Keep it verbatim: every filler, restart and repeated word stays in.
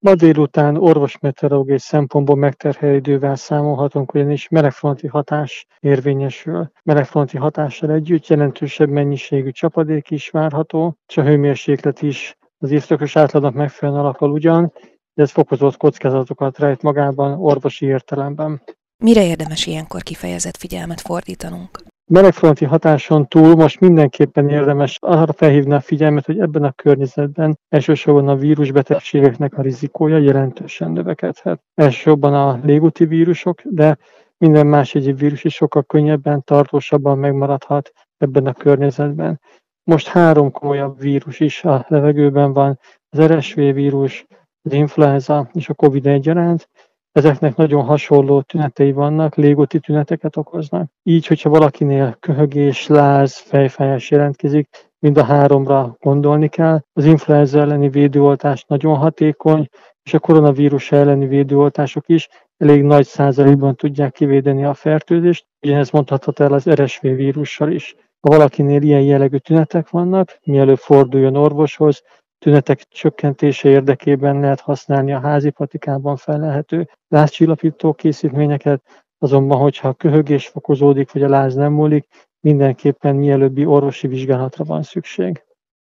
Ma délután orvosmeteorológiai szempontból megterhelő idővel számolhatunk, ugyanis melegfronti hatás érvényesül. Melegfronti hatással együtt jelentősebb mennyiségű csapadék is várható, és a hőmérséklet is az évszakos átlagnak megfelelően alakul ugyan, de ez fokozott kockázatokat rejt magában orvosi értelemben. Mire érdemes ilyenkor kifejezett figyelmet fordítanunk? Melegfronti hatáson túl most mindenképpen érdemes arra felhívni a figyelmet, hogy ebben a környezetben elsősorban a vírusbetegségeknek a rizikója jelentősen növekedhet. Elsősorban a légúti vírusok, de minden más egyéb vírus is sokkal könnyebben, tartósabban megmaradhat ebben a környezetben. Most három komolyabb vírus is a levegőben van, az er es vé vírus, az influenza és a Covid egyaránt. Ezeknek nagyon hasonló tünetei vannak, légúti tüneteket okoznak. Így, hogyha valakinél köhögés, láz, fejfájás jelentkezik, mind a háromra gondolni kell. Az influenza elleni védőoltás nagyon hatékony, és a koronavírus elleni védőoltások is elég nagy százalékban tudják kivédeni a fertőzést. Ugyanez mondhathat el az er es vé vírussal is. Ha valakinél ilyen jellegű tünetek vannak, mielőbb forduljon orvoshoz, tünetek csökkentése érdekében lehet használni a házi patikában fellelhető lázcsillapító készítményeket, azonban, hogyha a köhögés fokozódik, vagy a láz nem múlik, mindenképpen mielőbbi orvosi vizsgálatra van szükség.